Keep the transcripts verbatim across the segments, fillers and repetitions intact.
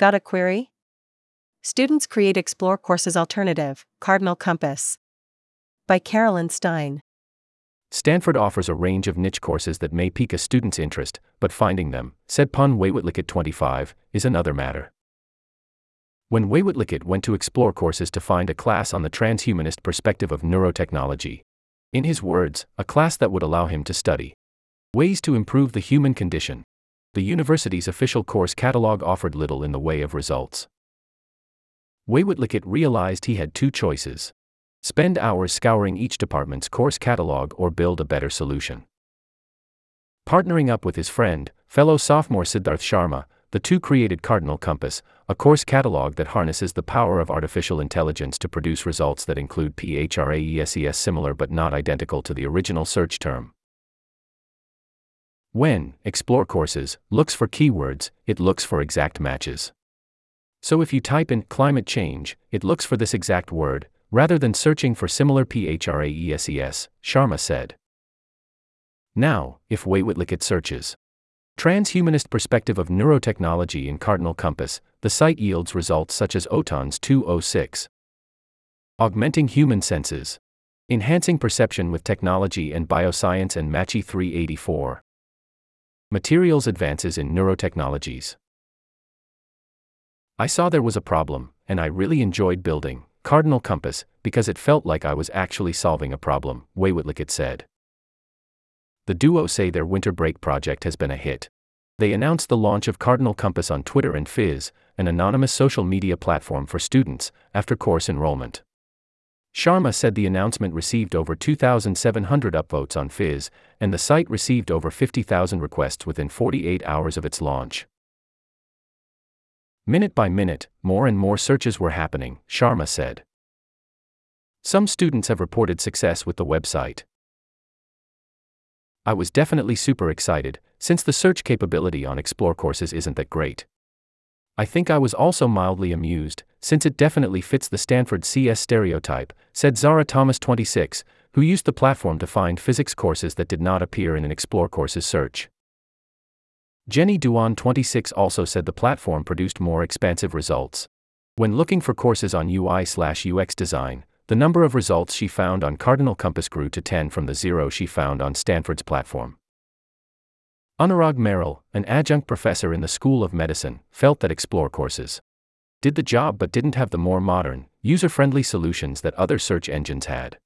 Got a query? Students Create ExploreCourses Alternative, Cardinal Compass. By Carolyn Stein. Stanford offers a range of niche courses that may pique a student's interest, but finding them, said Phun Waiwitlikit, twenty-five, is another matter. When Waiwitlikit went to ExploreCourses to find a class on the transhumanist perspective of neurotechnology, in his words, a class that would allow him to study ways to improve the human condition, the university's official course catalog offered little in the way of results. Waiwitlikit realized he had two choices. Spend hours scouring each department's course catalog or build a better solution. Partnering up with his friend, fellow sophomore Siddharth Sharma, the two created Cardinal Compass, a course catalog that harnesses the power of artificial intelligence to produce results that include PHRAESES similar but not identical to the original search term. When ExploreCourses looks for keywords, it looks for exact matches. So if you type in climate change, it looks for this exact word, rather than searching for similar PHRAESES, Sharma said. Now, if Waiwitlikit searches transhumanist perspective of neurotechnology in Cardinal Compass, the site yields results such as O T O N S two oh six. Augmenting human senses. Enhancing perception with technology and bioscience and Machi three eighty-four. Materials advances in neurotechnologies. I saw there was a problem, and I really enjoyed building Cardinal Compass, because it felt like I was actually solving a problem, Waiwitlikit said. The duo say their winter break project has been a hit. They announced the launch of Cardinal Compass on Twitter and Fizz, an anonymous social media platform for students, after course enrollment. Sharma said the announcement received over two thousand seven hundred upvotes on Fizz, and the site received over fifty thousand requests within forty-eight hours of its launch. Minute by minute, more and more searches were happening, Sharma said. Some students have reported success with the website. I was definitely super excited, since the search capability on ExploreCourses isn't that great. I think I was also mildly amused, since it definitely fits the Stanford C S stereotype, said Zara Thomas, twenty-six, who used the platform to find physics courses that did not appear in an ExploreCourses search. Jenny Duan, twenty-six, also said the platform produced more expansive results. When looking for courses on U I slash U X design, the number of results she found on Cardinal Compass grew to ten from the zero she found on Stanford's platform. Anurag Merrill, an adjunct professor in the School of Medicine, felt that ExploreCourses did the job but didn't have the more modern, user-friendly solutions that other search engines had.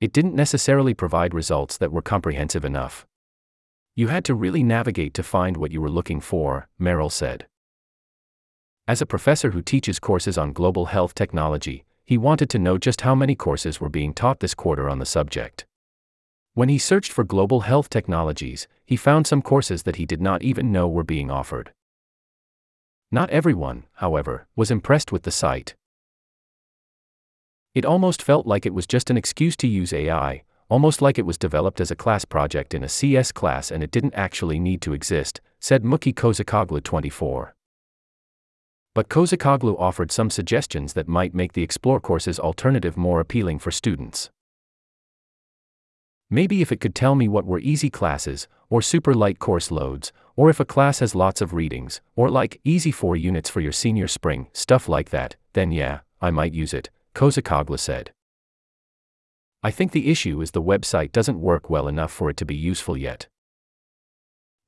It didn't necessarily provide results that were comprehensive enough. You had to really navigate to find what you were looking for, Merrill said. As a professor who teaches courses on global health technology, he wanted to know just how many courses were being taught this quarter on the subject. When he searched for global health technologies, he found some courses that he did not even know were being offered. Not everyone, however, was impressed with the site. It almost felt like it was just an excuse to use A I, almost like it was developed as a class project in a C S class and it didn't actually need to exist, said Muki Kozakoglu, twenty-four. But Kozakoglu offered some suggestions that might make the ExploreCourses alternative more appealing for students. Maybe if it could tell me what were easy classes, or super light course loads, or if a class has lots of readings, or like, easy four units for your senior spring, stuff like that, then yeah, I might use it, Kozakoglu said. I think the issue is the website doesn't work well enough for it to be useful yet.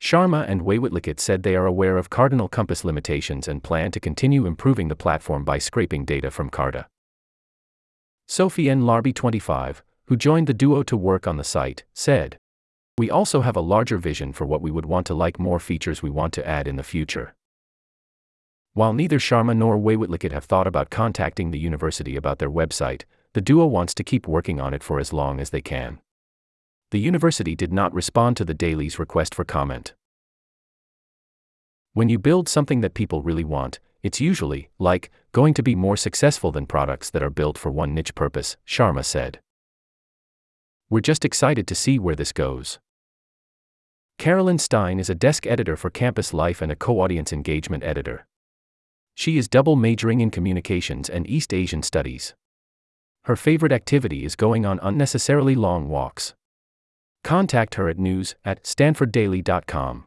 Sharma and Waiwitlikit said they are aware of Cardinal Compass limitations and plan to continue improving the platform by scraping data from Carta. Sophie N Larby, twenty-five, who joined the duo to work on the site, said, "We also have a larger vision for what we would want to like more features we want to add in the future." While neither Sharma nor Waiwitlikit have thought about contacting the university about their website, the duo wants to keep working on it for as long as they can. The university did not respond to the Daily's request for comment. When you build something that people really want, it's usually, like, going to be more successful than products that are built for one niche purpose, Sharma said. We're just excited to see where this goes. Carolyn Stein is a desk editor for Campus Life and a co-audience engagement editor. She is double majoring in communications and East Asian studies. Her favorite activity is going on unnecessarily long walks. Contact her at news at stanforddaily dot com.